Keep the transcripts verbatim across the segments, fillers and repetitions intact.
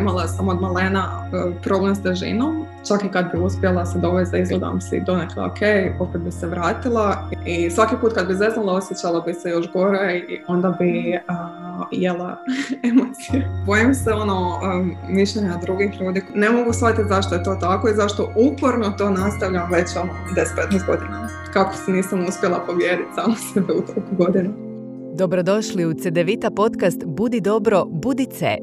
Imala sam od malena problem s težinom. Čak i kad bi uspjela se dovesti da izgledam si donekle ok, opet bi se vratila. I svaki put kad bi zeznula, osjećala bi se još gore i onda bi uh, jela emocije. Bojim se ono um, mišljenja drugih ljudi. Ne mogu shvatiti zašto je to tako i zašto uporno to nastavljam već ono deset do petnaest godina. Kako se nisam uspjela pobijediti samo sebe u toliko godina. Dobrodošli u CDVita podcast Budi dobro, Budice.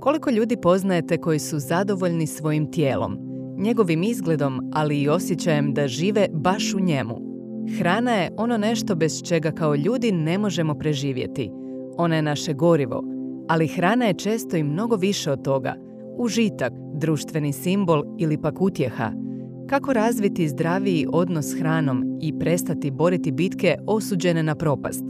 Koliko ljudi poznajete koji su zadovoljni svojim tijelom, njegovim izgledom, ali i osjećajem da žive baš u njemu? Hrana je ono nešto bez čega kao ljudi ne možemo preživjeti. Ona je naše gorivo, ali hrana je često i mnogo više od toga. Užitak, društveni simbol ili pak utjeha. Kako razviti zdraviji odnos s hranom i prestati boriti bitke osuđene na propast?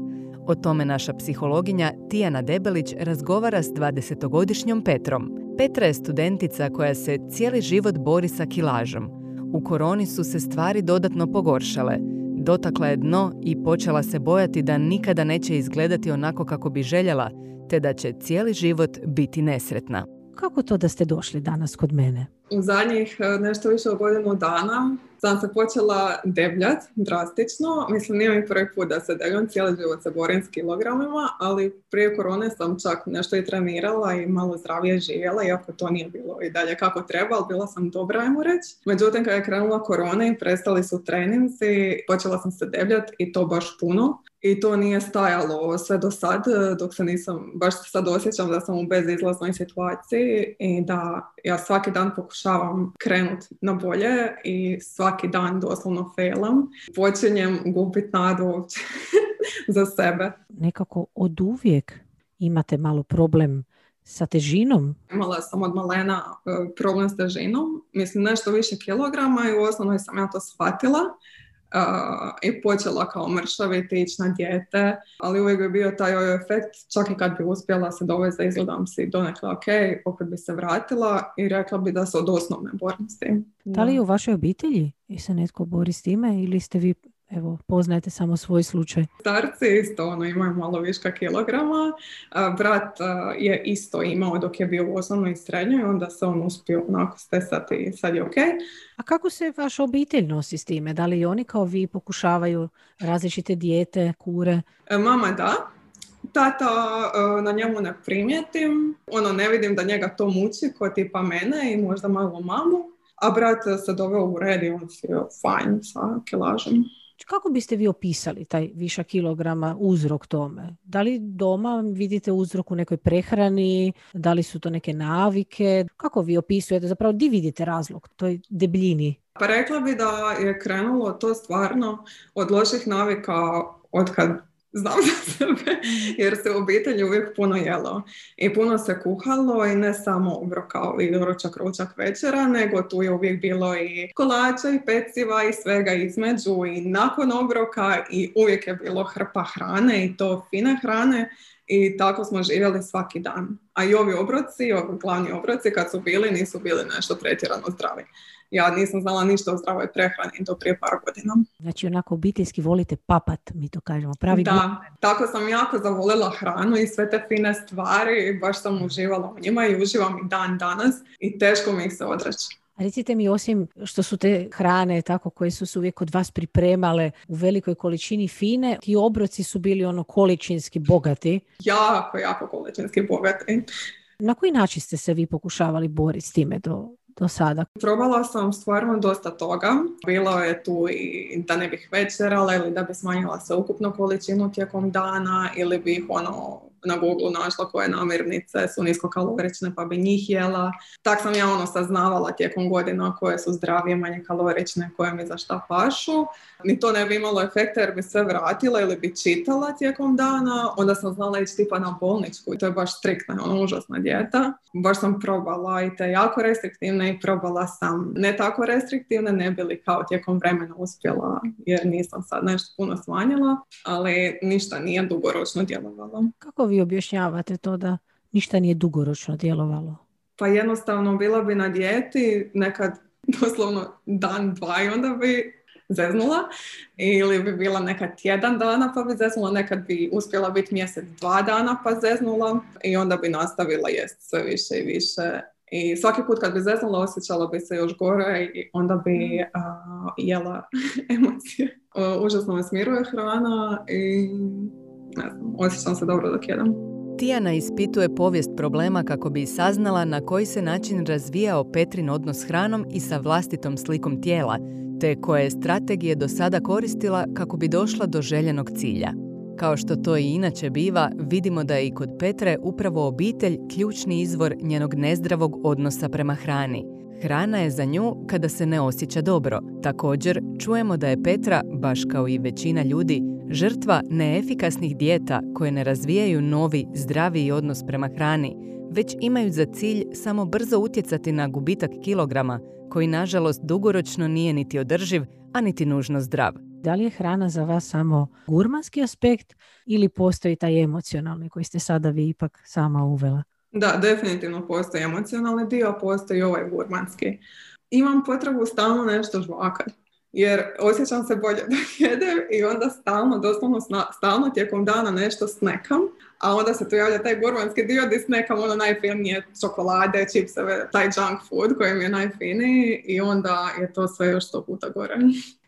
O tome naša psihologinja Tijana Debelić razgovara s dvadesetogodišnjom Petrom. Petra je studentica koja se cijeli život bori sa kilažom. U koroni su se stvari dodatno pogoršale. Dotakla je dno i počela se bojati da nikada neće izgledati onako kako bi željela, te da će cijeli život biti nesretna. Kako to da ste došli danas kod mene? U zadnjih nešto više od godinu dana sam se počela debljati drastično. Mislim, nije mi prvi put da se debljam, cijeli život se borim s kilogramima, ali prije korone sam čak nešto i trenirala i malo zdravije živjela, iako to nije bilo i dalje kako treba, ali bila sam dobra, ajmo reći. Međutim, kada je krenula korona i prestali su treninzi, počela sam se debljati i to baš puno. I to nije stajalo sve do sad, dok se nisam, baš sad osjećam da sam u bezizlaznoj situaciji i da ja svaki dan pokušavam krenuti na bolje i svaki dan doslovno failam. Počinjem gubiti nadu za sebe. Nekako od uvijek imate malo problem sa težinom? Imala sam od malena problem s težinom. Mislim, nešto više kilograma i u osnovnoj sam ja to shvatila. Uh, i počela kao mršaviti, ići na dijete, ali uvijek bi bio taj efekt, čak i kad bi uspjela se dovesti da izgledam si donekle ok, opet bi se vratila i rekla bi da se od osnovne borim s tim. Da li u vašoj obitelji se netko bori s time ili ste vi, evo, poznajete samo svoj slučaj? Starci isto ono, imaju malo viška kilograma. Uh, brat uh, je isto imao dok je bio u osnovnoj i srednjoj, onda se on uspio onako stesati i sad je ok. A kako se vaša obitelj nosi s time? Da li oni kao vi pokušavaju različite dijete, kure? E, mama da. Tata na njemu ne primijetim. Ono, ne vidim da njega to muči ko tipa mene i možda malo mamu. A brat se doveo u red i on si je fajn sa kilažem. Kako biste vi opisali taj višak kilograma uzrok tome? Da li doma vidite uzrok u nekoj prehrani? Da li su to neke navike? Kako vi opisujete? Zapravo, di vidite razlog toj debljini? Pa rekla bi da je krenulo to stvarno od loših navika od kad znam za sebe, jer se u obitelji uvijek puno jelo i puno se kuhalo i ne samo obrok kao i ručak, ručak večera, nego tu je uvijek bilo i kolača i peciva i svega između i nakon obroka i uvijek je bilo hrpa hrane i to fine hrane i tako smo živjeli svaki dan. A i ovi obroci, ovi glavni obroci kad su bili, nisu bili nešto pretjerano zdravi. Ja nisam znala ništa o zdravoj prehrani do prije par godina. Znači onako obiteljski volite papat, mi to kažemo, pravi. Da, glupen. Tako sam jako zavolila hranu i sve te fine stvari i baš sam uživala u njima i uživam i dan danas i teško mi ih se odreći. A recite mi, osim što su te hrane tako koje su se uvijek od vas pripremale u velikoj količini fine, ti obroci su bili ono količinski bogati. Jako, jako količinski bogati. Na koji način ste se vi pokušavali boriti s time do... do sada? Probala sam stvarno dosta toga. Bilo je tu i da ne bih večerala ili da bi smanjila se ukupnu količinu tijekom dana ili bih ono na Google našla koje namirnice su niskokalorične pa bi njih jela. Tak sam ja ono saznavala tijekom godina koje su zdravije, manje kalorične, koje mi za šta pašu. Ni to ne bi imalo efekta jer bi sve vratila ili bi čitala tijekom dana. Onda sam znala ići tipa na bolničku i to je baš striktna, ono užasna dijeta. Baš sam probala i te jako restriktivne i probala sam ne tako restriktivne, ne bi li kao tijekom vremena uspjela jer nisam sad nešto puno smanjila, ali ništa nije dugoročno djelovalo. Kako vi Vi objašnjavate to da ništa nije dugoročno djelovalo? Pa jednostavno bila bi na dijeti nekad doslovno dan, dva i onda bi zeznula ili bi bila nekad jedan dana pa bi zeznula, nekad bi uspjela biti mjesec, dva dana pa zeznula i onda bi nastavila jesti sve više i više I svaki put kad bi zeznula, osjećala bi se još gore i onda bi uh, jela emocije. Uh, užasno me smiruje hrana i ne znam, osjećam se dobro dok jedem. Tijana ispituje povijest problema kako bi saznala na koji se način razvijao Petrin odnos s hranom i sa vlastitom slikom tijela, te koje strategije do sada koristila kako bi došla do željenog cilja. Kao što to i inače biva, vidimo da je i kod Petre upravo obitelj ključni izvor njenog nezdravog odnosa prema hrani. Hrana je za nju kada se ne osjeća dobro. Također, čujemo da je Petra, baš kao i većina ljudi, žrtva neefikasnih dijeta koje ne razvijaju novi, zdraviji odnos prema hrani, već imaju za cilj samo brzo utjecati na gubitak kilograma, koji nažalost dugoročno nije niti održiv, a niti nužno zdrav. Da li je hrana za vas samo gurmanski aspekt ili postoji taj emocionalni koji ste sada vi ipak sama uvela? Da, definitivno postoji emocionalni dio, postoji ovaj gurmanski. Imam potrebu stalno nešto žvakat jer osjećam se bolje da jedem i onda stalno, doslovno stalno tijekom dana nešto snekam, a onda se tu javlja taj gurmanski dio gdje snekam ono najfinije čokolade, čipseve, taj junk food koji mi je najfiniji i onda je to sve još sto puta gore.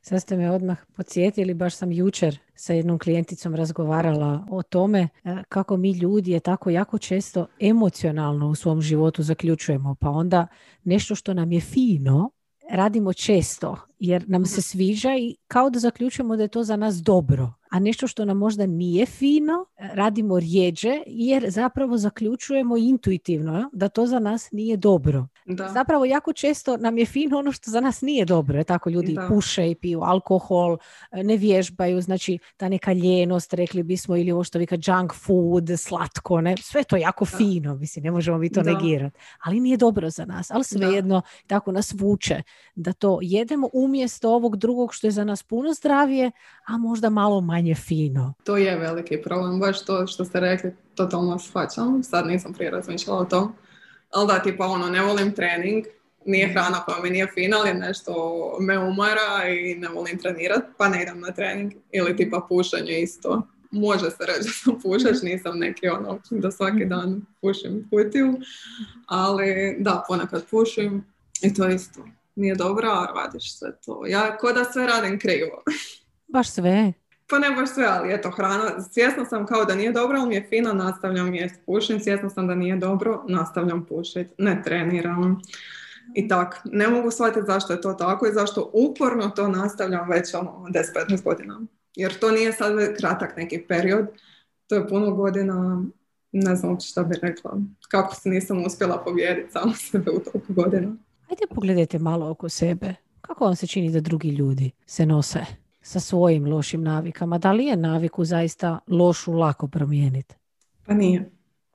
Sad ste me odmah podsjetili, baš sam jučer sa jednom klijenticom razgovarala o tome kako mi ljudi je tako jako često emocionalno u svom životu zaključujemo, pa onda nešto što nam je fino radimo često jer nam se sviđa i kao da zaključujemo da je to za nas dobro, a nešto što nam možda nije fino radimo rjeđe jer zapravo zaključujemo intuitivno da to za nas nije dobro. Da. Zapravo jako često nam je fino ono što za nas nije dobro. Tako ljudi da. puše i piju alkohol, ne vježbaju, znači ta neka ljenost, rekli bismo, ili ovo što vi kao junk food, slatko, ne? Sve to jako da. fino, mislim, ne možemo mi to da. negirati. Ali nije dobro za nas, ali svejedno tako nas vuče da to jedemo umjesto ovog drugog što je za nas puno zdravije, a možda malo manje fino. To je veliki problem, baš to što ste rekli, totalno shvaćam. Sad nisam prije razmišljala o tom. Ali da, tipa ono, ne volim trening, nije hrana koja mi nije fina, ali nešto me umara i ne volim trenirat, pa ne idem na trening. Ili tipa pušenje isto. Može se reći da sam pušač, nisam neki ono da svaki dan pušim kutiju, ali da, ponekad pušim i to isto. Nije dobro, a radiš sve to. Ja ko da sve radim krivo. Baš sve? Pa ne baš sve, ali eto, hrana, svjesna sam kao da nije dobro, ali mi je fina, nastavljam jest, pušim, svjesna sam da nije dobro, nastavljam pušiti, ne treniram. I tak, ne mogu shvatiti zašto je to tako i zašto uporno to nastavljam već ono deset do petnaest godina. Jer to nije sad kratak neki period, to je puno godina, ne znam šta bih rekla, kako se nisam uspjela pobijediti samo sebe u toliko godina. Ajde pogledajte malo oko sebe, kako vam se čini da drugi ljudi se nose sa svojim lošim navikama? Da li je naviku zaista lošu lako promijeniti? Pa nije.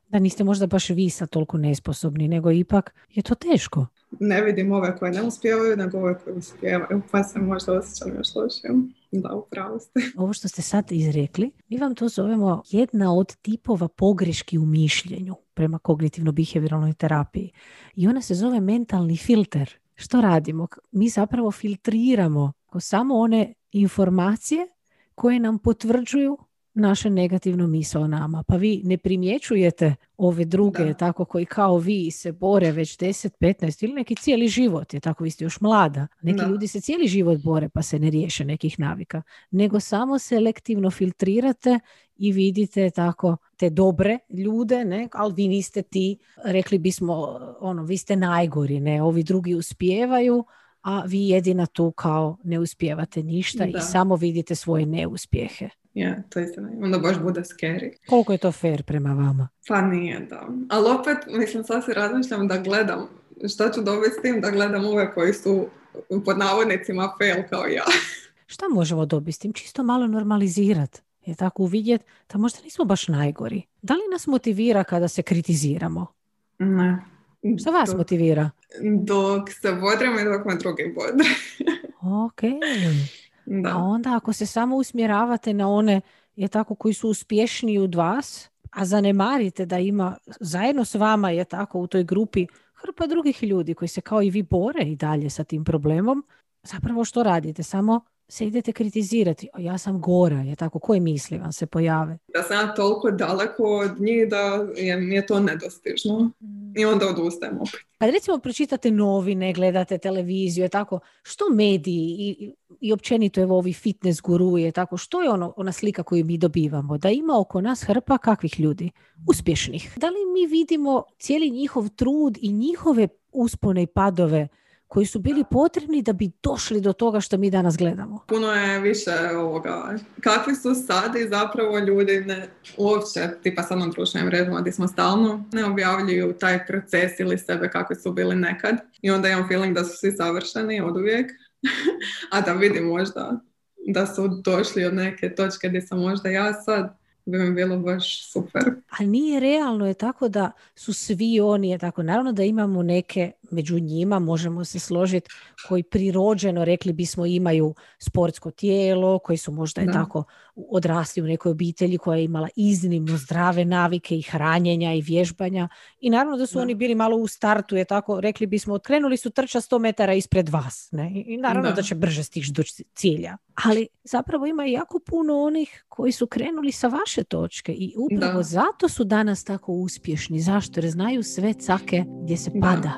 Da niste možda baš vi sad toliko nesposobni, nego ipak je to teško. Ne vidim ove koje ne uspijevaju, nego ove koje uspijevaju, pa se možda osjećam još lošim. Da, upravo ste. Ovo što ste sad izrekli, mi vam to zovemo jedna od tipova pogreški u mišljenju prema kognitivno-biheviralnoj terapiji. I ona se zove mentalni filter. Što radimo? Mi zapravo filtriramo samo one informacije koje nam potvrđuju naše negativno misao o nama. Pa vi ne primjećujete ove druge, da. tako koji kao vi se bore već deset, petnaest ili neki cijeli život, je tako, vi ste još mlada. Neki da. ljudi se cijeli život bore pa se ne riješe nekih navika, nego samo selektivno filtrirate i vidite tako te dobre ljude, ne, ali vi niste ti, rekli bismo, ono, vi ste najgori, ne, ovi drugi uspijevaju, a vi jedina tu kao ne uspijevate ništa da. i samo vidite svoje neuspjehe. Ja, to je istina. Onda baš bude scary. Koliko je to fair prema vama? Pa nije, da. Ali opet, mislim, sad se razmišljam da gledam. Šta ću dobiti s tim da gledam ove koji su pod navodnicima fail kao ja? Šta možemo dobiti s tim? Čisto malo normalizirati. Je tako, uvidjeti da možda nismo baš najgori. Da li nas motivira kada se kritiziramo? Ne. Što vas dok, motivira? Dok se bodrem i dok me drugi bodre. Ok. Da. A onda ako se samo usmjeravate na one, je tako, koji su uspješniji od vas, a zanemarite da ima zajedno s vama, je tako, u toj grupi hrpa drugih ljudi koji se kao i vi bore i dalje sa tim problemom, zapravo što radite? Samo se idete kritizirati. O, ja sam gora, je tako? Koje misli vam se pojave? Da sam toliko daleko od njih da mi je to nedostižno. I onda odustajem opet. Kad recimo pročitate novine, gledate televiziju, je tako? Što mediji i, i općenito evo ovi fitness guruje, je tako? Što je ono, ona slika koju mi dobivamo? Da ima oko nas hrpa kakvih ljudi? Uspješnih. Da li mi vidimo cijeli njihov trud i njihove uspone i padove koji su bili potrebni da bi došli do toga što mi danas gledamo? Puno je više ovoga. Kakvi su sad i zapravo ljudi ne, uopće, tipa sad na društvenim mrežama gdje smo stalno, ne objavljuju taj proces ili sebe kakvi su bili nekad. I onda imam feeling da su svi savršeni oduvijek. A da vidim možda da su došli od neke točke gdje sam možda ja sad, bi mi bilo baš super. A nije realno je tako da su svi oni, je tako, naravno da imamo neke, među njima možemo se složiti, koji prirođeno, rekli bismo, imaju sportsko tijelo, koji su možda, je tako, odrasli u nekoj obitelji koja je imala iznimno zdrave navike i hranjenja i vježbanja. I naravno da su da. Oni bili malo u startu, je tako, rekli bismo, krenuli su trča sto metara ispred vas. Ne? I naravno da. da će brže stići do cilja. Ali zapravo ima jako puno onih koji su krenuli sa vaše točke i upravo da. zato su danas tako uspješni. Zašto? Jer znaju sve cake gdje se da. pada.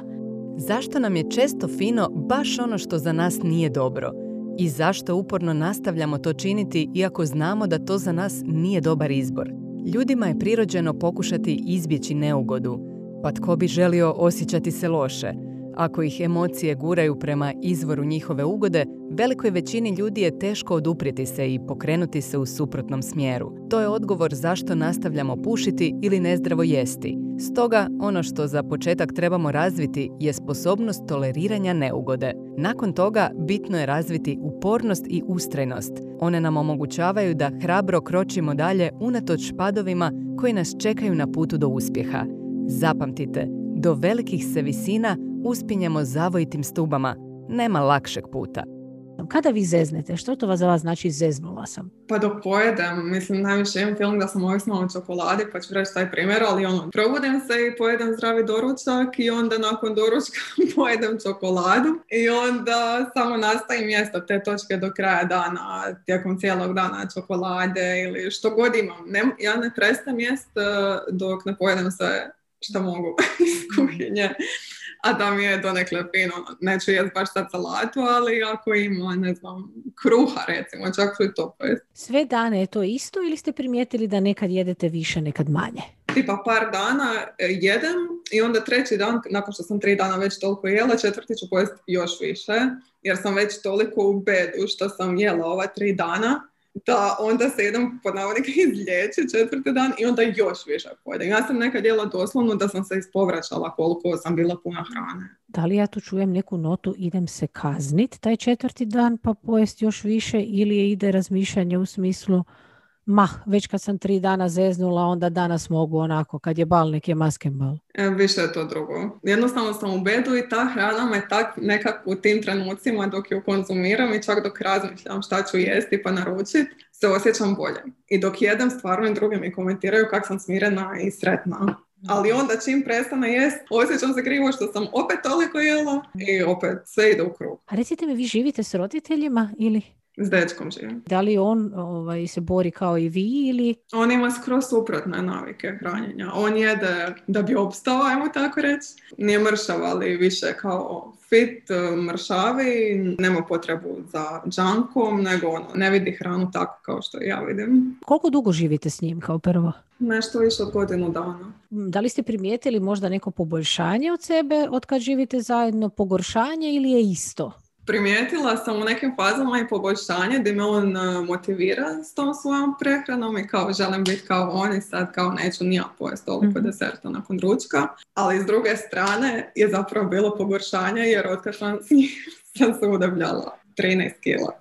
Zašto nam je često fino baš ono što za nas nije dobro? I zašto uporno nastavljamo to činiti iako znamo da to za nas nije dobar izbor? Ljudima je prirođeno pokušati izbjeći neugodu, pa tko bi želio osjećati se loše? Ako ih emocije guraju prema izvoru njihove ugode, velikoj većini ljudi je teško oduprijeti se i pokrenuti se u suprotnom smjeru. To je odgovor zašto nastavljamo pušiti ili nezdravo jesti. Stoga, ono što za početak trebamo razviti je sposobnost toleriranja neugode. Nakon toga, bitno je razviti upornost i ustrajnost. One nam omogućavaju da hrabro kročimo dalje unatoč padovima koji nas čekaju na putu do uspjeha. Zapamtite, do velikih se visina uspinjemo zavojitim stubama. Nema lakšeg puta. Kada vi zeznete? Što to za vas znači zeznula sam? Pa dok pojedem. Mislim, najviše imam film da sam ovisna o čokoladi, pa ću reći taj primjer, ali ono, probudim se i pojedem zdravi doručak i onda nakon doručka pojedem čokoladu i onda samo nastavim mjesto te točke do kraja dana, tijekom cijelog dana čokolade ili što god imam. Ne, ja ne prestajem jest dok ne pojedem sve što mogu iz kuhinje. A da mi je donekle fino, neću jest baš sad salatu, ali ako ima, ne znam, kruha recimo, čak su i to pojesti. Sve dane je to isto ili ste primijetili da nekad jedete više, nekad manje? Tipa par dana jedem i onda treći dan, nakon što sam tri dana već toliko jela, četvrti ću pojesti još više, jer sam već toliko u bedu što sam jela ova tri dana. Da, onda se jedan pod navodnike izliječi četvrti dan i onda još više pojedem. Ja sam nekad jela doslovno da sam se ispovraćala koliko sam bila puna hrane. Da li ja tu čujem neku notu, idem se kazniti taj četvrti dan pa pojesti još više ili ide razmišljanje u smislu ma, već kad sam tri dana zeznula, onda danas mogu onako, kad je bal, nek je masken bal. E, više je to drugo. Jednostavno sam u bedu i ta hrana me tak nekako u tim trenucima dok ju konzumiram i čak dok razmišljam šta ću jesti pa naručiti, se osjećam bolje. I dok jedem, stvarno i drugi mi komentiraju kako sam smirena i sretna. Ali onda čim prestane jest, osjećam se krivo što sam opet toliko jela i opet sve ide u krug. A recite mi, vi živite s roditeljima ili... S dečkom živim. Da li on ovaj, se bori kao i vi ili... On ima skroz suprotne navike hranjenja. On jede da bi opstao, ajmo tako reći. Nije mršav, ali više kao fit, mršavi. Nema potrebu za džankom, nego ono, ne vidi hranu tako kao što ja vidim. Koliko dugo živite s njim kao prvo? Nešto više od godinu dana. Da li ste primijetili možda neko poboljšanje od sebe od kad živite zajedno, pogoršanje ili je isto? Primijetila sam u nekim fazama i poboljšanje gdje me on motivira s tom svojom prehranom i kao želim biti kao on i sad kao neću ni ja pojesti toliko deserta nakon ručka. Ali s druge strane je zapravo bilo pogoršanje jer otkad sam, sam se udebljala trinaest kila.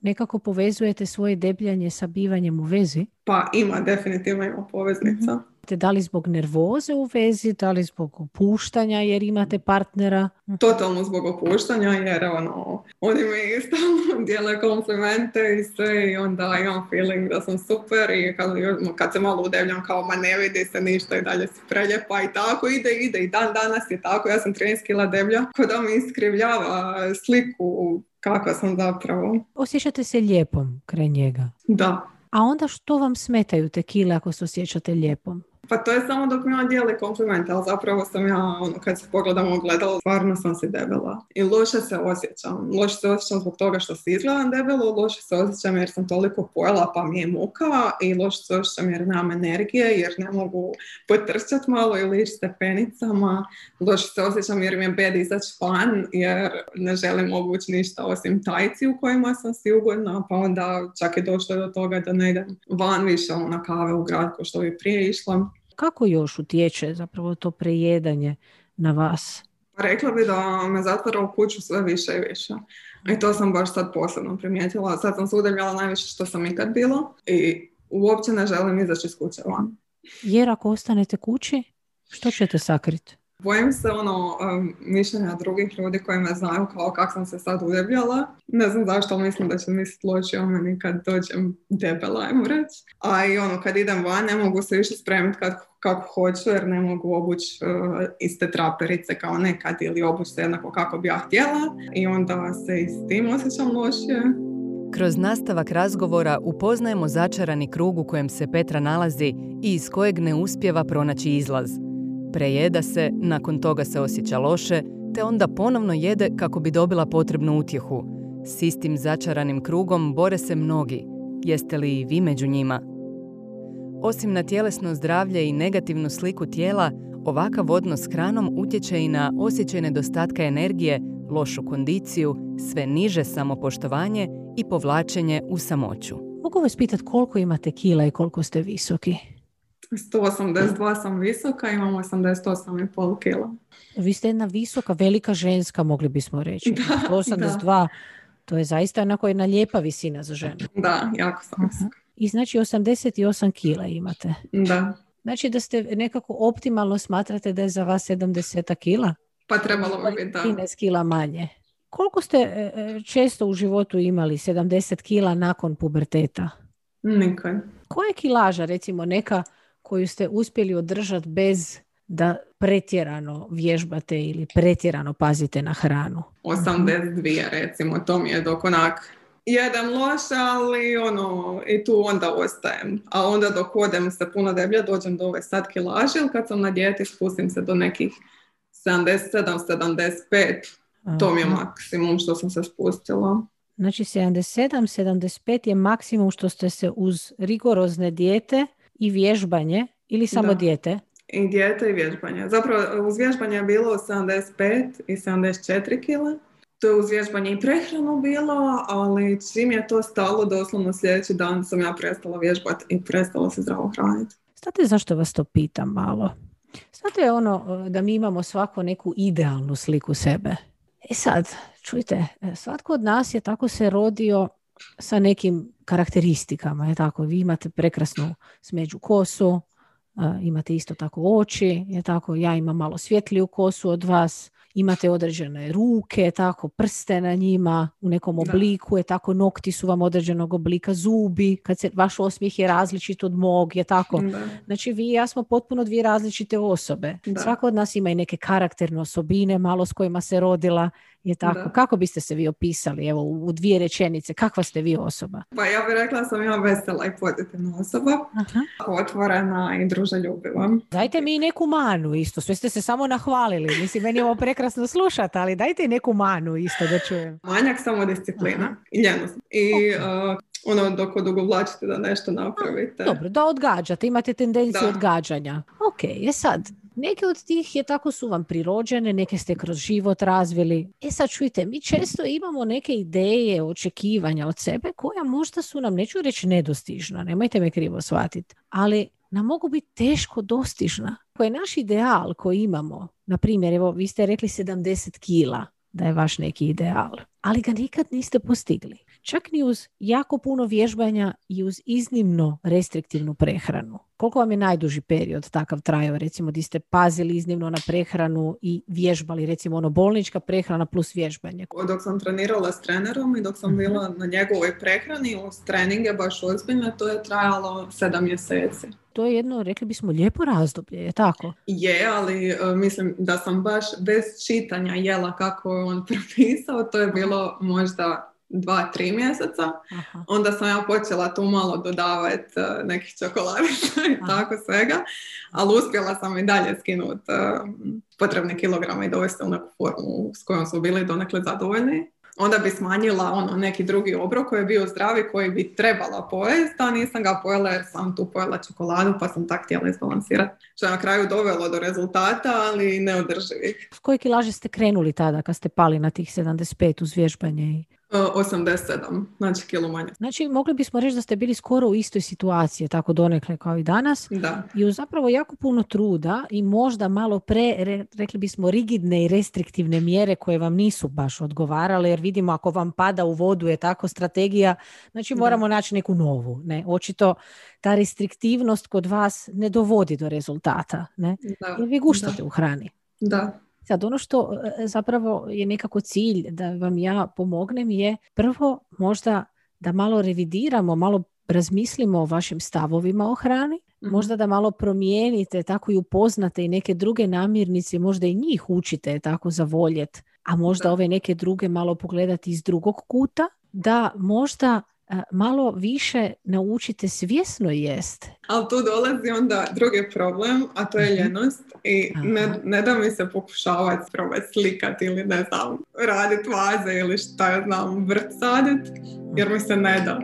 Nekako povezujete svoje debljanje sa bivanjem u vezi? Pa ima, definitivno ima poveznica. Mm-hmm. Da li zbog nervoze u vezi, da li zbog opuštanja jer imate partnera? Totalno zbog opuštanja jer ono, oni mi stalno dijele komplimente i sve i onda imam feeling da sam super i kad, kad se malo udebljam kao ma ne vidi se ništa i dalje si preljepa i tako ide, ide i dan danas je tako, ja sam trinaest kila deblja, ko da mi iskrivljava sliku kakva sam zapravo. Osjećate se lijepom kraj njega? Da. A onda što vam smetaju tekile ako se osjećate lijepom? Pa to je samo dok mi ona dijeli komplimente, ali zapravo sam ja, ono, kad se pogledam u ogledalo, stvarno sam si debela. I loše se osjećam. Loše se osjećam zbog toga što si izgledam debelo, loše se osjećam jer sam toliko pojela pa mi je muka i loše se osjećam jer nemam energije, jer ne mogu potrčati malo ili ići stepenicama. Loše se osjećam jer mi je bed izaći van, jer ne želim obući ništa osim tajci u kojima sam si ugodna, pa onda čak je došlo do toga da ne idem van više na kave u grad ko što bi prije išla. Kako još utječe zapravo to prejedanje na vas? Rekla bi da me zatvara u kuću sve više i više. I to sam baš sad posebno primijetila. Sad sam se udavljala najviše što sam ikad bila i uopće ne želim izaći iz kuće van. Jer ako ostanete kući, što ćete sakriti? Bojim se ono um, mišljenja drugih ljudi koji me znaju kao kak sam se sad udebljala. Ne znam zašto, ali mislim da će misliti loši o meni kad dođem debela, ajmo reći. A i ono, kad idem van, ne mogu se više spremiti kako hoću jer ne mogu obući uh, iste traperice kao nekad ili obući se jednako kako bi ja htjela. I onda se i s tim osjećam lošije. Kroz nastavak razgovora upoznajemo začarani krug u kojem se Petra nalazi i iz kojeg ne uspijeva pronaći izlaz. Prejeda se, nakon toga se osjeća loše, te onda ponovno jede kako bi dobila potrebnu utjehu. S istim začaranim krugom bore se mnogi. Jeste li i vi među njima? Osim na tjelesno zdravlje i negativnu sliku tijela, ovakav odnos s hranom utječe i na osjećaj nedostatka energije, lošu kondiciju, sve niže samopoštovanje i povlačenje u samoću. Mogu vas pitati koliko imate kila i koliko ste visoki? sto osamdeset dva sam visoka, imam osamdeset osam i pol kila. Vi ste jedna visoka, velika ženska, mogli bismo reći. Da, sto osamdeset dva, da. To je zaista onako jedna lijepa visina za ženu. Da, jako sam visoka. I znači osamdeset osam kila imate. Da. Znači da ste nekako optimalno smatrate da je za vas sedamdeset kila? Pa trebalo bi biti, da. petnaest kila manje. Koliko ste često u životu imali sedamdeset kila nakon puberteta? Nikad. Koja je kilaža, recimo, neka koju ste uspjeli održati bez da pretjerano vježbate ili pretjerano pazite na hranu? osamdeset dva, recimo, to mi je dok onak jedem loše, ali ono, i tu onda ostajem. A onda dok odem se puno deblje, dođem do ove sad kilaže, ili kad sam na dijeti spustim se do nekih sedamdeset sedam sedamdeset pet. Aha. To mi je maksimum što sam se spustila. Znači sedamdeset sedam sedamdeset pet je maksimum što ste se uz rigorozne dijete i vježbanje, ili samo da. dijete? I dijete i vježbanje. Zapravo uz vježbanje je bilo sedamdeset pet i sedamdeset četiri kila. To je uz vježbanje i prehranu bilo, ali čim je to stalo, doslovno sljedeći dan sam ja prestala vježbati i prestala se zdravo hraniti. Znate zašto vas to pitam malo? Znate je ono da mi imamo svako neku idealnu sliku sebe. E sad, čujte, svatko od nas je tako se rodio sa nekim karakteristikama. Je tako? Vi imate prekrasnu smeđu kosu, imate isto tako oči, je tako? Ja imam malo svjetliju kosu od vas, imate određene ruke, tako, prste na njima u nekom obliku, je tako, nokti su vam određenog oblika, zubi, kad se vaš osmijeh je različit od mog, je tako. Da. Znači vi i ja smo potpuno dvije različite osobe. Da. Svako od nas ima i neke karakterne osobine, malo s kojima se rodila, je tako. Da. Kako biste se vi opisali, evo, u dvije rečenice, kakva ste vi osoba? Pa ja bih rekla sam ja vesela i pozitivna osoba, aha, otvorena i druželjubiva. Dajte mi i neku manu isto, sve ste se samo nahvalili, mislim, meni je ovo prekrasno slušati, ali dajte i neku manu isto da čujem. Manjak samodisciplina i ljenost. I okay. uh, ono dok odugovlačite da nešto napravite. A, dobro, da odgađate, imate tendenciju da. odgađanja. Ok, je sad. Neke od tih je tako su vam prirođene, neke ste kroz život razvili. E sad čujte, mi često imamo neke ideje, očekivanja od sebe koja možda su nam, neću reći nedostižna, nemojte me krivo shvatiti, ali nam mogu biti teško dostižna. Ako je naš ideal koji imamo, na primjer, evo, vi ste rekli sedamdeset kila da je vaš neki ideal, ali ga nikad niste postigli. Čak ni uz jako puno vježbanja i uz iznimno restriktivnu prehranu. Koliko vam je najduži period takav trajao, recimo, di ste pazili iznimno na prehranu i vježbali, recimo, ono, bolnička prehrana plus vježbanje? Dok sam trenirala s trenerom i dok sam bila na njegovoj prehrani uz treninge baš ozbiljno, to je trajalo sedam mjeseci. to je jedno, rekli bismo, lijepo razdoblje, je tako? Je, ali mislim da sam baš bez čitanja jela kako je on propisao, to je bilo možda dva, tri mjeseca. Aha. Onda sam ja počela tu malo dodavati nekih čokoladica i tako svega, ali uspjela sam i dalje skinuti potrebne kilograme i dovesti u neku formu s kojom su bili donekle zadovoljni. Onda bi smanjila ono, neki drugi obrok koji je bio zdravi, koji bi trebala pojesti, a nisam ga pojela jer sam tu pojela čokoladu, pa sam tak htjela izbalansirati. Što je na kraju dovelo do rezultata, ali neodrživih. S koje kilaže ste krenuli tada kad ste pali na tih sedamdeset pet uz vježbanje i... osamdeset sedam, znači kilo manje. Znači mogli bismo reći da ste bili skoro u istoj situaciji, tako donekle kao i danas. Da. I uz zapravo jako puno truda i možda malo pre, re, rekli bismo, rigidne i restriktivne mjere koje vam nisu baš odgovarale, jer vidimo ako vam pada u vodu je tako strategija, znači moramo da. naći neku novu. Ne? Očito ta restriktivnost kod vas ne dovodi do rezultata. Ne? Da. Jer vi guštate da. u hrani. Da. Sad, ono što zapravo je nekako cilj da vam ja pomognem je prvo možda da malo revidiramo, malo razmislimo o vašim stavovima o hrani, mm-hmm. možda da malo promijenite, tako i upoznate i neke druge namirnice, možda i njih učite tako zavoljet, a možda da. ove neke druge malo pogledati iz drugog kuta, da možda malo više naučite svjesno jest. Ali tu dolazi onda drugi problem, a to je ljenost i ne, ne da mi se pokušavati probati slikati ili ne znam, raditi vaze ili šta ja znam, vrt saditi, jer mi se ne da.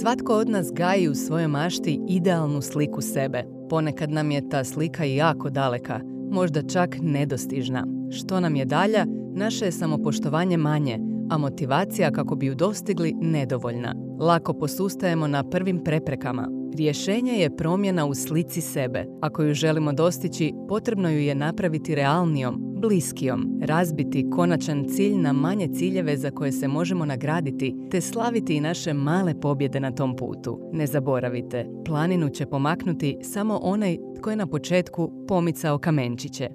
Svatko od nas gaji u svojoj mašti idealnu sliku sebe. Ponekad nam je ta slika jako daleka, možda čak nedostižna. Što nam je dalja, naše je samopoštovanje manje, a motivacija kako bi ju dostigli nedovoljna. Lako posustajemo na prvim preprekama. Rješenje je promjena u slici sebe. Ako ju želimo dostići, potrebno ju je napraviti realnijom, bliskijom, razbiti konačan cilj na manje ciljeve za koje se možemo nagraditi, te slaviti i naše male pobjede na tom putu. Ne zaboravite, planinu će pomaknuti samo onaj tko je na početku pomicao kamenčiće.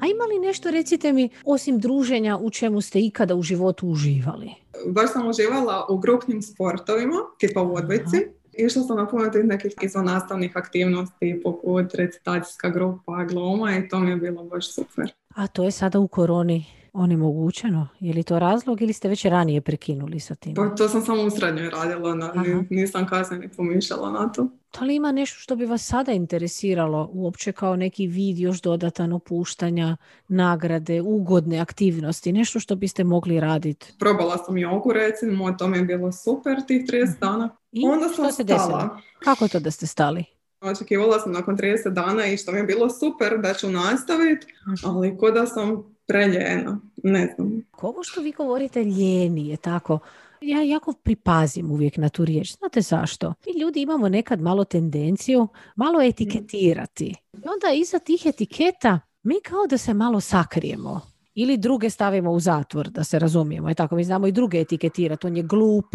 A ima li nešto, recite mi, osim druženja u čemu ste ikada u životu uživali? Baš sam uživala u grupnim sportovima, tipa u odbojci. Išla sam napuniti nekih izvannastavnih aktivnosti poput recitacijska grupa, gloma i to mi je bilo baš super. A to je sada u koroni onemogućeno? Je li to razlog ili ste već ranije prekinuli sa tim? To, to sam samo u srednjoj radila, na, nisam kasnije ni pomišljala na to. Ali ima nešto što bi vas sada interesiralo uopće kao neki vid još dodatan opuštanja, nagrade, ugodne aktivnosti, nešto što biste mogli raditi? Probala sam jogu recimo, to mi je bilo super tih trideset dana. I onda sam stala. Kako to da ste stali? Očekivala sam nakon trideset dana i što mi je bilo super da ću nastaviti, ali ko da sam preljena, ne znam. Ovo što vi govorite ljeni je tako... Ja jako pripazim uvijek na tu riječ. Znate zašto? Mi ljudi imamo nekad malo tendenciju malo etiketirati. I onda iza tih etiketa mi kao da se malo sakrijemo. Ili druge stavimo u zatvor, da se razumijemo. I tako, mi znamo i druge etiketirati. On je glup,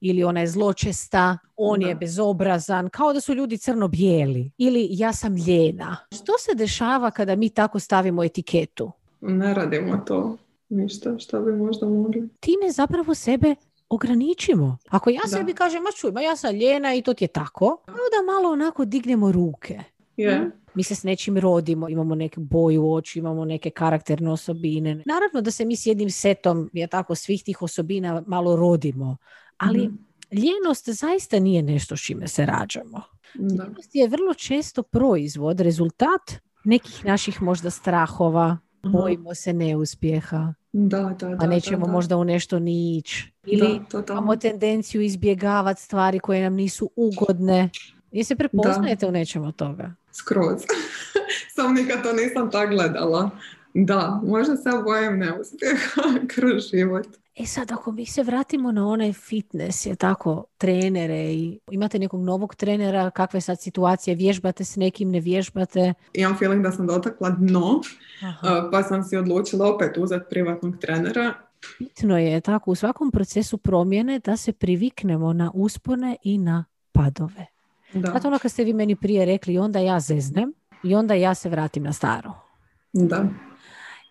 ili ona je zločesta, on je bezobrazan. Kao da su ljudi crno-bijeli. Ili ja sam ljena. Što se dešava kada mi tako stavimo etiketu? Ne radimo to. Ništa što bi možda mogli. Time zapravo sebe ograničimo. Ako ja da. sebi kažem, ma čuj, ma ja sam ljena i to ti je tako, onda malo onako dignemo ruke. Yeah. Mi se s nečim rodimo, imamo neku boju oči, imamo neke karakterne osobine. Naravno da se mi s jednim setom ja tako, svih tih osobina malo rodimo, ali mm. ljenost zaista nije nešto s čime se rađamo. Da. Ljenost je vrlo često proizvod, rezultat nekih naših možda strahova, bojimo se neuspjeha. Da, da, da, a nećemo da, da. možda u nešto ni ići. Ili da, da, imamo da. tendenciju izbjegavati stvari koje nam nisu ugodne. I se prepoznajete da. u nečemu toga? Skroz. Sam nikad to nisam tak gledala. Da, možda se bojim neuspjeha kroz život. E sad, ako mi se vratimo na onaj fitness, je tako, trenere i imate nekog novog trenera, kakve sad situacije, vježbate s nekim, ne vježbate? Imam feeling da sam dotakla dno, Aha. pa sam si odlučila opet uzeti privatnog trenera. Bitno je tako u svakom procesu promjene da se priviknemo na uspone i na padove. Da. Zato ono kad ste vi meni prije rekli, onda ja zeznem i onda ja se vratim na staro. Da.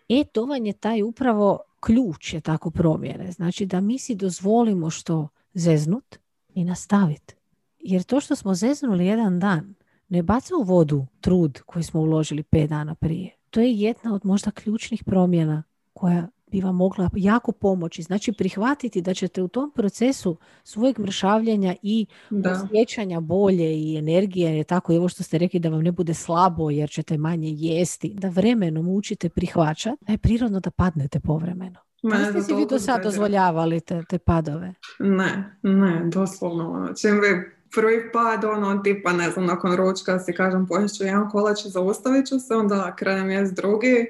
E, to vam je taj upravo ključ je tako promjene. Znači da mi si dozvolimo što zeznut i nastaviti. Jer to što smo zeznuli jedan dan ne baca u vodu trud koji smo uložili pet dana prije. To je jedna od možda ključnih promjena koja bi vam mogla jako pomoći. Znači prihvatiti da ćete u tom procesu svojeg mršavljenja i osjećanja bolje i energije, tako evo što ste rekli da vam ne bude slabo jer ćete manje jesti, da vremenom učite prihvaćati, da je prirodno da padnete povremeno. Da ste si vi do sad dozvoljavali te, te padove? Ne, ne, doslovno. Ono, čim vi prvi pad, ono, tipa, ne znam, nakon ručka si kažem poješću jedan kolač i zaustavit ću se, onda krenem jest drugi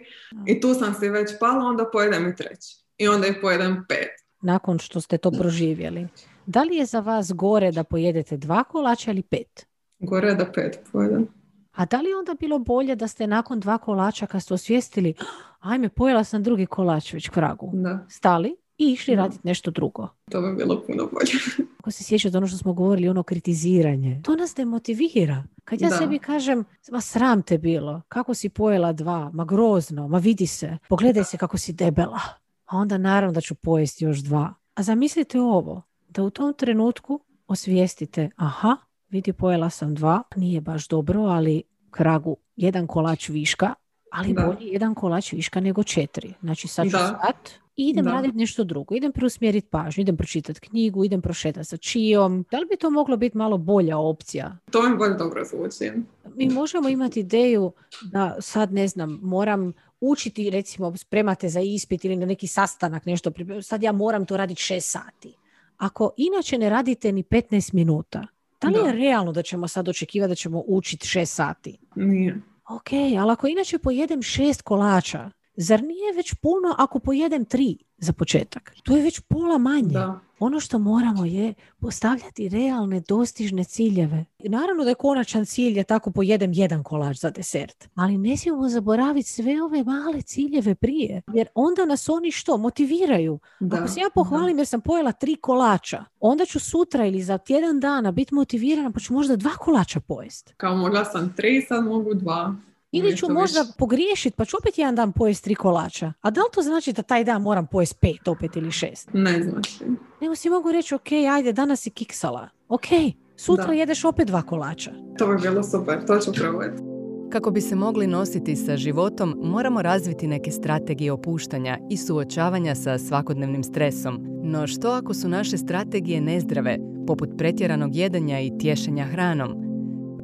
i tu sam si već pala, onda pojedem i treći. I onda i pojedem pet. Nakon što ste to proživjeli, da li je za vas gore da pojedete dva kolača ili pet? Gore da pet pojedem. A da li onda bilo bolje da ste nakon dva kolača, kad ste osvijestili, ajme, pojela sam drugi kolač već kragu, da. Stali i išli da. Raditi nešto drugo? To bi bilo puno bolje. Ako se sjećate ono što smo govorili, ono kritiziranje, to nas demotivira. Kad ja da. Sebi kažem, ma sram te bilo, kako si pojela dva, ma grozno, ma vidi se, pogledaj da. Se kako si debela. A onda naravno da ću pojesti još dva. A zamislite ovo, da u tom trenutku osvijestite, aha, vidi, pojela sam dva, nije baš dobro, ali kragu jedan kolač viška, ali da. Bolje jedan kolač viška nego četiri. Znači sad ću sat i idem da. Raditi nešto drugo. Idem preusmjeriti pažnju, idem pročitati knjigu, idem prošetati sa čijom. Da li bi to moglo biti malo bolja opcija? To mi bolje dobro zvuči. Mi možemo imati ideju da sad, ne znam, moram učiti, recimo, spremate za ispit ili na neki sastanak, nešto. Sad ja moram to raditi šest sati. Ako inače ne radite ni petnaest minuta, da li je da. Realno da ćemo sad očekivati da ćemo učiti šest sati? Nije. Ok, ali ako inače pojedem šest kolača, zar nije već puno ako pojedem tri za početak? To je već pola manje. Da. Ono što moramo je postavljati realne, dostižne ciljeve. Naravno da je konačan cilj je tako pojedem jedan kolač za desert. Ali ne smijemo zaboraviti sve ove male ciljeve prije. Jer onda nas oni što? Motiviraju. Da. Ako se ja pohvalim da. Jer sam pojela tri kolača, onda ću sutra ili za tjedan dana biti motivirana pa ću možda dva kolača pojesti. Kao mogla sam tri, sad mogu dva. Ili ću možda pogriješiti, pa ću opet jedan dan pojesti tri kolača. A da li to znači da taj dan moram pojesti pet opet ili šest? Ne znači. Nego si mogu reći, ok, ajde, danas si kiksala. Ok, sutra da. Jedeš opet dva kolača. To bi bilo super, to ću probati. Kako bi se mogli nositi sa životom, moramo razviti neke strategije opuštanja i suočavanja sa svakodnevnim stresom. No što ako su naše strategije nezdrave, poput pretjeranog jedanja i tješenja hranom?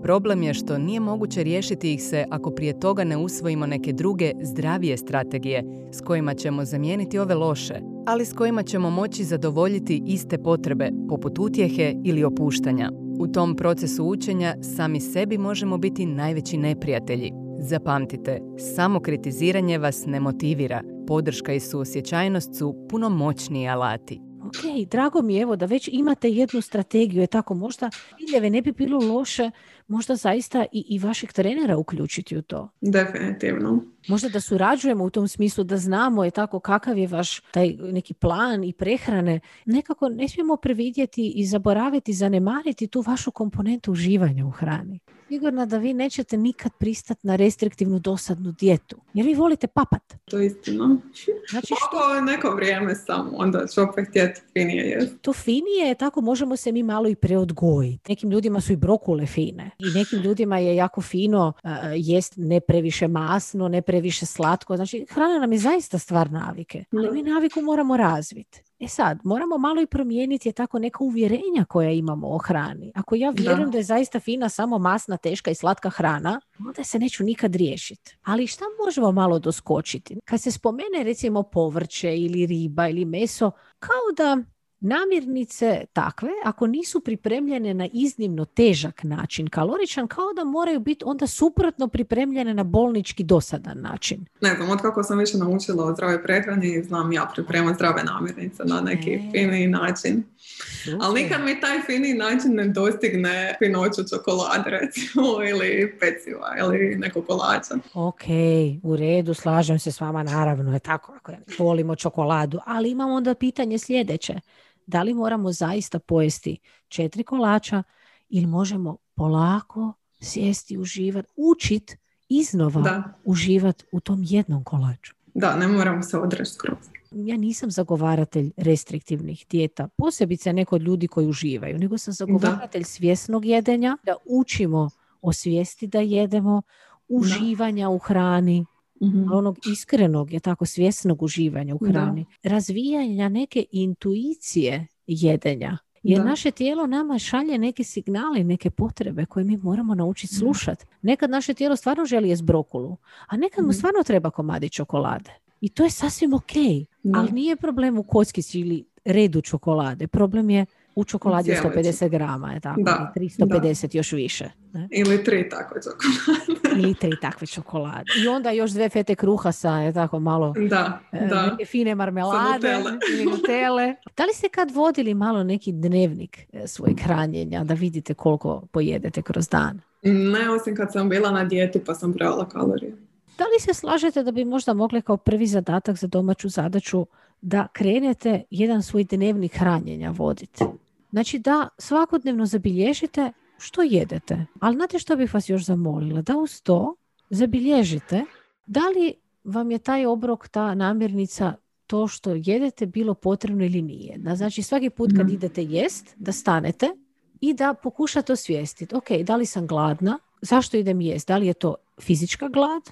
Problem je što nije moguće riješiti ih se ako prije toga ne usvojimo neke druge, zdravije strategije s kojima ćemo zamijeniti ove loše, ali s kojima ćemo moći zadovoljiti iste potrebe, poput utjehe ili opuštanja. U tom procesu učenja sami sebi možemo biti najveći neprijatelji. Zapamtite, samo kritiziranje vas ne motivira. Podrška i suosjećajnost su puno moćniji alati. Ok, drago mi je evo da već imate jednu strategiju, je tako možda ciljeve ne bi bilo loše, možda zaista i, i vašeg trenera uključiti u to. Definitivno. Možda da surađujemo u tom smislu, da znamo je tako kakav je vaš taj neki plan i prehrane. Nekako ne smijemo previdjeti i zaboraviti, zanemariti tu vašu komponentu uživanja u hrani. Sigurna da vi nećete nikad pristati na restriktivnu dosadnu dijetu, jer vi volite papat. To je istina. Znači što je neko vrijeme samo, onda ću opet htjeti finije jesti. To finije je tako, možemo se mi malo i preodgojiti. Nekim ljudima su i brokule fine. I nekim ljudima je jako fino uh, jest ne previše masno, ne previše slatko. Znači hrana nam je zaista stvar navike, ali mi naviku moramo razviti. E sad, moramo malo i promijeniti je tako neka uvjerenja koja imamo o hrani. Ako ja vjerujem da, da je zaista fina samo masna, teška i slatka hrana, onda se neću nikad riješiti. Ali šta možemo malo doskočiti? Kad se spomene recimo povrće ili riba ili meso, kao da namirnice takve, ako nisu pripremljene na iznimno težak način, kaloričan, kao da moraju biti onda suprotno pripremljene na bolnički dosadan način. Ne znam, otkako sam više naučila o zdravoj prehrani, znam ja pripremam zdrave namirnice na neki e. finiji način. Super. Ali nikad mi taj finiji način ne dostigne finoću čokolade, recimo, ili peciva, ili neko kolača. Ok, u redu, slažem se s vama, naravno, je tako, ako volimo čokoladu, ali imam onda pitanje sljedeće. Da li moramo zaista pojesti četiri kolača ili možemo polako sjesti, uživati, učiti iznova uživati u tom jednom kolaču? Da, ne moramo se odreći skroz. Ja nisam zagovaratelj restriktivnih dijeta, posebice neko od ljudi koji uživaju, nego sam zagovaratelj da. Svjesnog jedenja, da učimo osvijesti da jedemo, uživanja u hrani, mm-hmm. onog iskrenog, je tako, svjesnog uživanja u hrani, da. Razvijanja neke intuicije jedenja. Jer da. Naše tijelo nama šalje neke signale, neke potrebe koje mi moramo naučiti slušati. Nekad naše tijelo stvarno želi jest brokulu, a nekad mu stvarno treba komadi čokolade. I to je sasvim ok. Da. Ali nije problem u kockici ili redu čokolade. Problem je u čokoladi u sto pedeset grama, je tako? Da. I tristo pedeset da. Još više. Ne? Ili tri takve čokolade. Ili tri takve čokolade. I onda još dve fete kruha sa, je tako, malo da, e, da. Neke fine marmelade. Nutele. Nutele. Da li ste kad vodili malo neki dnevnik svojeg hranjenja da vidite koliko pojedete kroz dan? Ne, osim kad sam bila na dijeti pa sam brojala kalorije. Da li se slažete da bi možda mogli kao prvi zadatak za domaću zadaću da krenete jedan svoj dnevnik hranjenja voditi? Znači da svakodnevno zabilježite što jedete. Ali znate što bih vas još zamolila? Da uz to zabilježite da li vam je taj obrok, ta namirnica, to što jedete bilo potrebno ili nije. Znači svaki put kad idete jest, da stanete i da pokušate osvijestiti. Ok, da li sam gladna? Zašto idem jest? Da li je to fizička glad?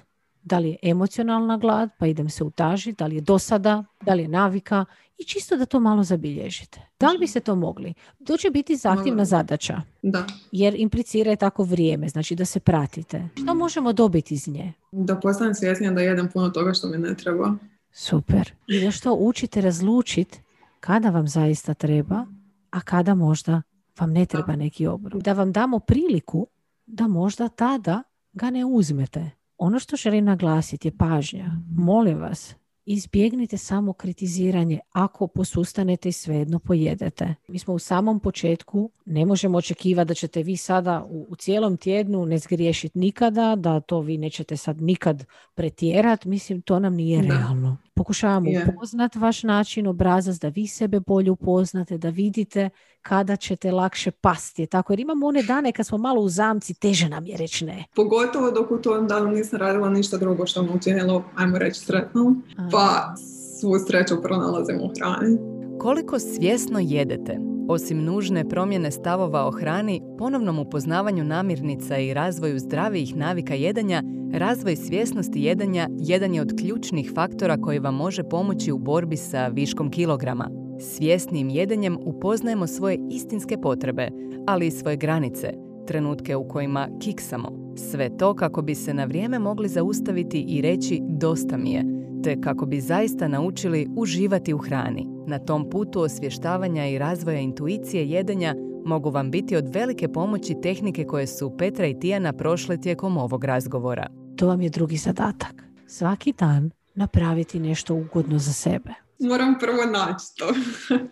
Da li je emocionalna glad, pa idem se utažiti, da li je dosada, da li je navika i čisto da to malo zabilježite. Da li bi se to mogli? To će biti zahtjevna zadaća, da. Jer implicira je tako vrijeme, znači da se pratite. Što možemo dobiti iz nje? Da postanem svjesnija da jedem puno toga što mi ne treba. Super. I da što učite razlučiti kada vam zaista treba, a kada možda vam ne treba neki obrok. Da vam damo priliku da možda tada ga ne uzmete. Ono što želim naglasiti je pažnja. Molim vas, izbjegnite samo kritiziranje ako posustanete i svejedno pojedete. Mi smo u samom početku, ne možemo očekivati da ćete vi sada u, u cijelom tjednu ne zgriješiti nikada, da to vi nećete sad nikad pretjerati. Mislim, to nam nije da. Realno. Pokušavamo yeah. upoznati vaš način, obrazac, da vi sebe bolje upoznate, da vidite kada ćete lakše pasti. Tako, jer imamo one dane kad smo malo u zamci, teže nam je reći ne. Pogotovo dok u tom danu nisam radila ništa drugo što me učinilo, ajmo reći, sretno. A. Pa svu sreću pronalazim u hrani. Koliko svjesno jedete? Osim nužne promjene stavova o hrani, ponovnom upoznavanju namirnica i razvoju zdravijih navika jedanja, razvoj svjesnosti jedanja jedan je od ključnih faktora koji vam može pomoći u borbi sa viškom kilograma. Svjesnim jedanjem upoznajemo svoje istinske potrebe, ali i svoje granice, trenutke u kojima kiksamo. Sve to kako bi se na vrijeme mogli zaustaviti i reći dosta mi je, te kako bi zaista naučili uživati u hrani. Na tom putu osvještavanja i razvoja intuicije jedenja mogu vam biti od velike pomoći tehnike koje su Petra i Tijana prošle tijekom ovog razgovora. To vam je drugi zadatak. Svaki dan napraviti nešto ugodno za sebe. Moram prvo naći to.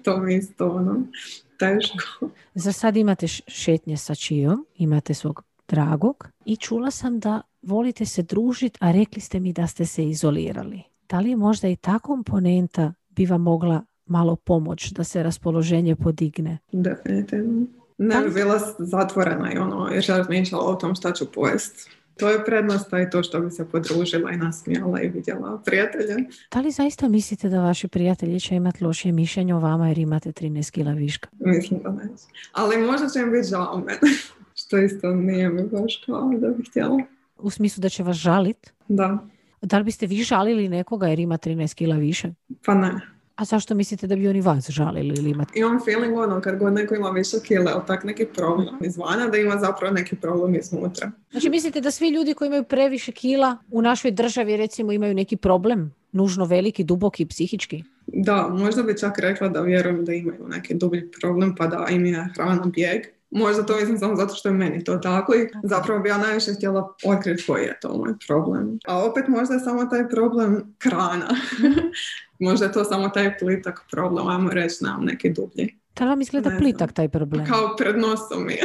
To mi je stvarno teško. Za sad imate šetnje sa čijom, imate svog dragog i čula sam da volite se družiti, a rekli ste mi da ste se izolirali. Da li možda i ta komponenta bi vam mogla malo pomoć da se raspoloženje podigne? Definitivno. Ne bi bila zatvorena i ono, jer ja razmišljala o tom šta ću pojesti. To je prednost, i to što bi se podružila i nasmijala i vidjela prijatelja. Da li zaista mislite da vaši prijatelji će imati lošije mišljenje o vama jer imate trinaest kila viška? Mislim da ne. Ali možda će im biti žao mene. Što isto nije mi baš kao da bih htjela. U smislu da će vas žalit? Da. Da li biste vi žalili nekoga jer ima trinaest kila više? Pa ne. A zašto mislite da bi oni vas žalili ili imate? Imam feeling ono, kad god neko ima više kile, ali tak neki problem izvana, da ima zapravo neki problem iznutra. Znači mislite da svi ljudi koji imaju previše kila u našoj državi recimo imaju neki problem? Nužno veliki, duboki, psihički? Da, možda bi čak rekla da vjerujem da imaju neki dublji problem pa da im je hrana bijeg. Možda to mislim samo zato što je meni to tako i zapravo bi ja najviše htjela otkriti koji je to moj problem. A opet možda je samo taj problem hrana. Možda je to samo taj plitak problem, ajmo reći nam neki dublji. Da vam izgleda ne plitak znam. Taj problem? Kao pred nosom je.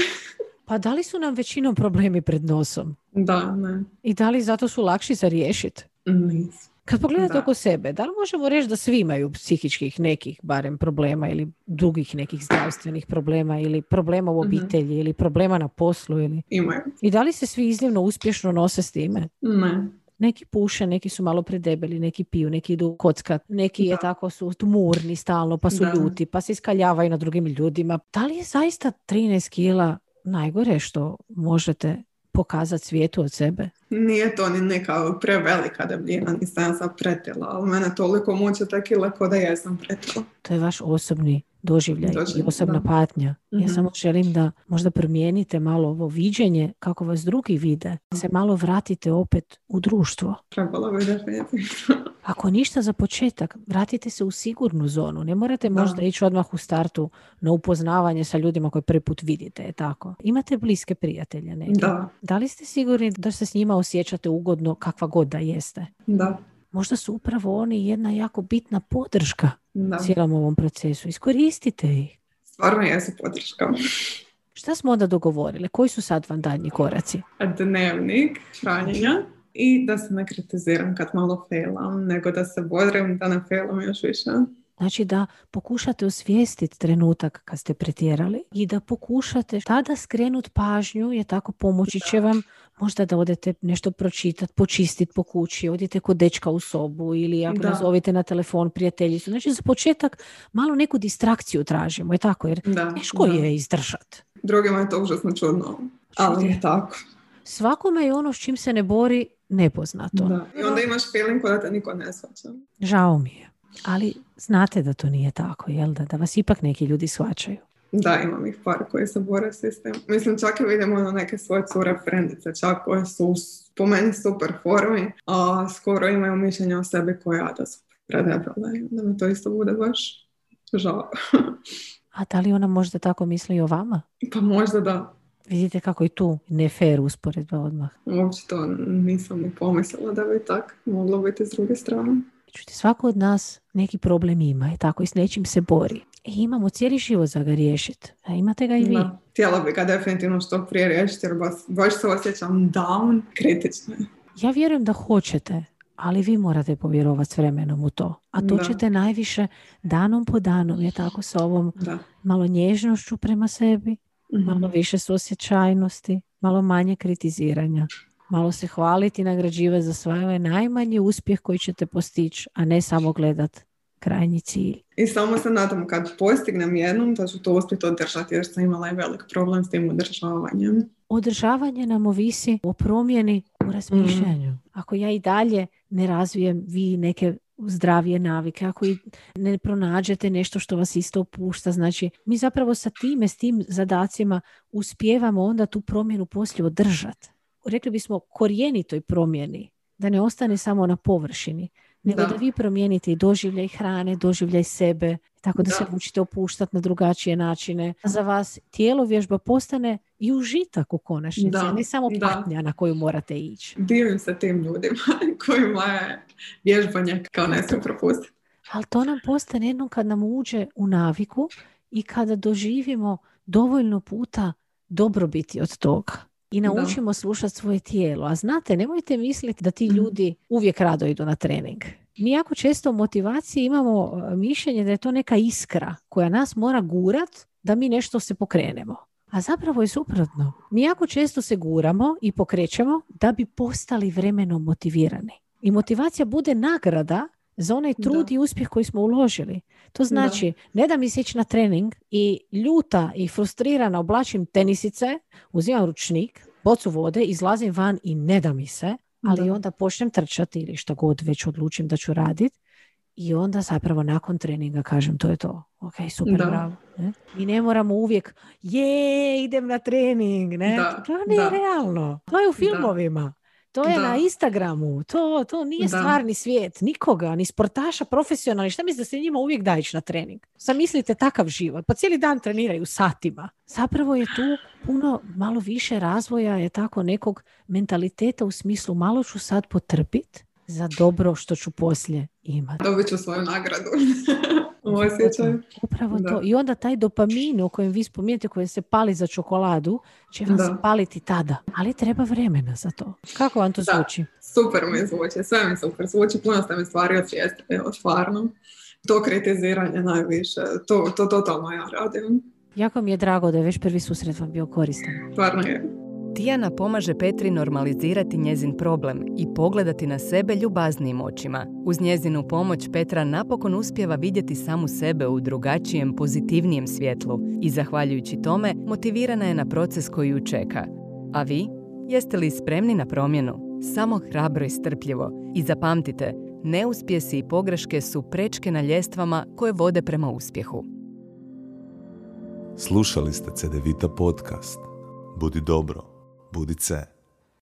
Pa da li su nam većinom problemi pred nosom? Da, ne. I da li zato su lakši za riješiti? Nisam. Kad pogledate da. Oko sebe, da li možemo reći da svi imaju psihičkih nekih barem problema ili drugih nekih zdravstvenih problema ili problema u obitelji mm-hmm. ili problema na poslu? Ili... Imaju. I da li se svi iznimno uspješno nose s time? Ne. Neki puše, neki su malo predebeli, neki piju, neki idu kockat, neki da. Je tako su tmurni stalno pa su da. Ljuti pa se iskaljavaju na drugim ljudima. Da li je zaista trinaest kila najgore što možete pokazati svijetu od sebe? Nije to ni neka prevelika debljina, nisam ja sam pretila, ali mene toliko muče tako i lako da ja sam pretila. To je vaš osobni doživljaj, doživljaj i osobna da. patnja. Mm-hmm. Ja samo želim da možda promijenite malo ovo viđenje, kako vas drugi vide, se malo vratite opet u društvo. Trebalo bi definitivno. Ako ništa za početak, vratite se u sigurnu zonu. Ne morate da. možda ići odmah u startu na upoznavanje sa ljudima koje prvi put vidite, je tako? Imate bliske prijatelje, ne? Da. Da li ste sigurni da se s njima osjećate ugodno kakva god da jeste? Da. Možda su upravo oni jedna jako bitna podrška da. cijelom ovom procesu. Iskoristite ih. Stvarno jesu podrška. Šta smo onda dogovorile? Koji su sad vam daljnji koraci? Dnevnik hranjenja i da se ne kritiziram kad malo failam, nego da se bodrim da ne failam još više. Znači da pokušate osvijestiti trenutak kad ste pretjerali i da pokušate tada skrenuti pažnju, je tako, pomoći će vam možda da odete nešto pročitati, počistiti po kući, odite kod dečka u sobu ili ako nazovite na telefon prijateljicu. Znači za početak malo neku distrakciju tražimo, je tako, jer da, teško da. je izdržati. Drugima je to užasno čudno, ali je tako. Svakome je ono s čim se ne bori nepoznato. Da. I onda imaš feeling kada te niko ne shvaća. Žao mi je. Ali znate da to nije tako, jel da? Da vas ipak neki ljudi shvaćaju. Da, imam ih par koji se bore s istim. Mislim, čak i vidimo na neke svoje cure frendice, čak koje su po meni super formi, a skoro imaju mišljenje o sebi koje ja da su predebele. Da mi to isto bude baš žao. A da li ona možda tako misli i o vama? Pa možda da. Vidite kako i tu nefer usporedba odmah. Uopće to nisam ni pomislila da bi tak moglo biti s druge strane. Čujte, svako od nas neki problem ima, je tako, i s nečim se bori. I imamo cijeli život za ga riješiti. A imate ga i vi. Da. Htjela bi ga definitivno što prije riješiti, jer baš, baš se osjećam down, kritično. Ja vjerujem da hoćete, ali vi morate povjerovati s vremenom u to. A to da. ćete najviše danom po danom, je tako, sa ovom da. malo nježnošću prema sebi, mm-hmm. malo više suosjećajnosti, malo manje kritiziranja. Malo se hvaliti i nagrađivati za svoj najmanji uspjeh koji ćete postići, a ne samo gledati krajnji cilj. I samo se nadam kad postignem jednom da ću to uspjeti održati, jer sam imala i velik problem s tim održavanjem. Održavanje nam ovisi o promjeni u razmišljanju. Mm. Ako ja i dalje ne razvijem vi neke zdravije navike, ako i ne pronađete nešto što vas isto opušta, znači mi zapravo sa time, s tim zadacima uspijevamo onda tu promjenu poslije održati. Rekli bismo korijenitoj promjeni, da ne ostane samo na površini, nego da, da vi promijenite i doživljaj hrane, doživljaj sebe, tako da, da. se učite opuštati na drugačije načine. Za vas tijelo vježba postane i užitak u konačnici, a ne samo da. patnja na koju morate ići. Divim se tim ljudima kojima je vježbanje kao ne se propustiti. Ali to nam postane jednom kad nam uđe u naviku i kada doživimo dovoljno puta dobrobiti od toga. I naučimo da. slušati svoje tijelo. A znate, nemojte misliti da ti ljudi uvijek rado idu na trening. Mi jako često u motivaciji imamo mišljenje da je to neka iskra koja nas mora gurat da mi nešto se pokrenemo. A zapravo je suprotno. Mi jako često se guramo i pokrećemo da bi postali vremenom motivirani. I motivacija bude nagrada za onaj trud da. i uspjeh koji smo uložili. To znači, da. ne da mi se ići na trening i ljuta i frustrirana oblačim tenisice, uzimam ručnik, bocu vode, izlazim van i ne da mi se, ali da. onda počnem trčati ili što god već odlučim da ću raditi i onda zapravo nakon treninga kažem to je to. Ok, super, da. bravo. Ne? I ne moramo uvijek je, idem na trening. Ne? Da. To nije da. realno. To je u filmovima. Da. To je da. na Instagramu, to, to nije da. stvarni svijet, nikoga, ni sportaša, profesionalni. Šta mislite da se njima uvijek dajić na trening? Zamislite takav život, pa cijeli dan treniraju satima. Zapravo je tu puno malo više razvoja, je tako, nekog mentaliteta u smislu malo ću sad potrpit za dobro što ću poslije imati. Dobit ću svoju nagradu. Osjećaj. Upravo da. to. I onda taj dopamin o kojem vi spominjete, koji se pali za čokoladu, će vam da. se paliti tada. Ali treba vremena za to. Kako vam to da. zvuči? Super mi zvuči. Sve mi super zvuči. Puno ste mi stvari osvijestili. Stvarno. To kritiziranje najviše. To to totalno ja radim. Jako mi je drago da je već prvi susret vam bio koristan. Stvarno je. Tijana pomaže Petri normalizirati njezin problem i pogledati na sebe ljubaznijim očima. Uz njezinu pomoć Petra napokon uspijeva vidjeti samu sebe u drugačijem, pozitivnijem svjetlu i zahvaljujući tome motivirana je na proces koji ju čeka. A vi? Jeste li spremni na promjenu? Samo hrabro i strpljivo. I zapamtite, neuspjesi i pogreške su prečke na ljestvama koje vode prema uspjehu. Slušali ste CDVita podcast. Budi dobro, Budice.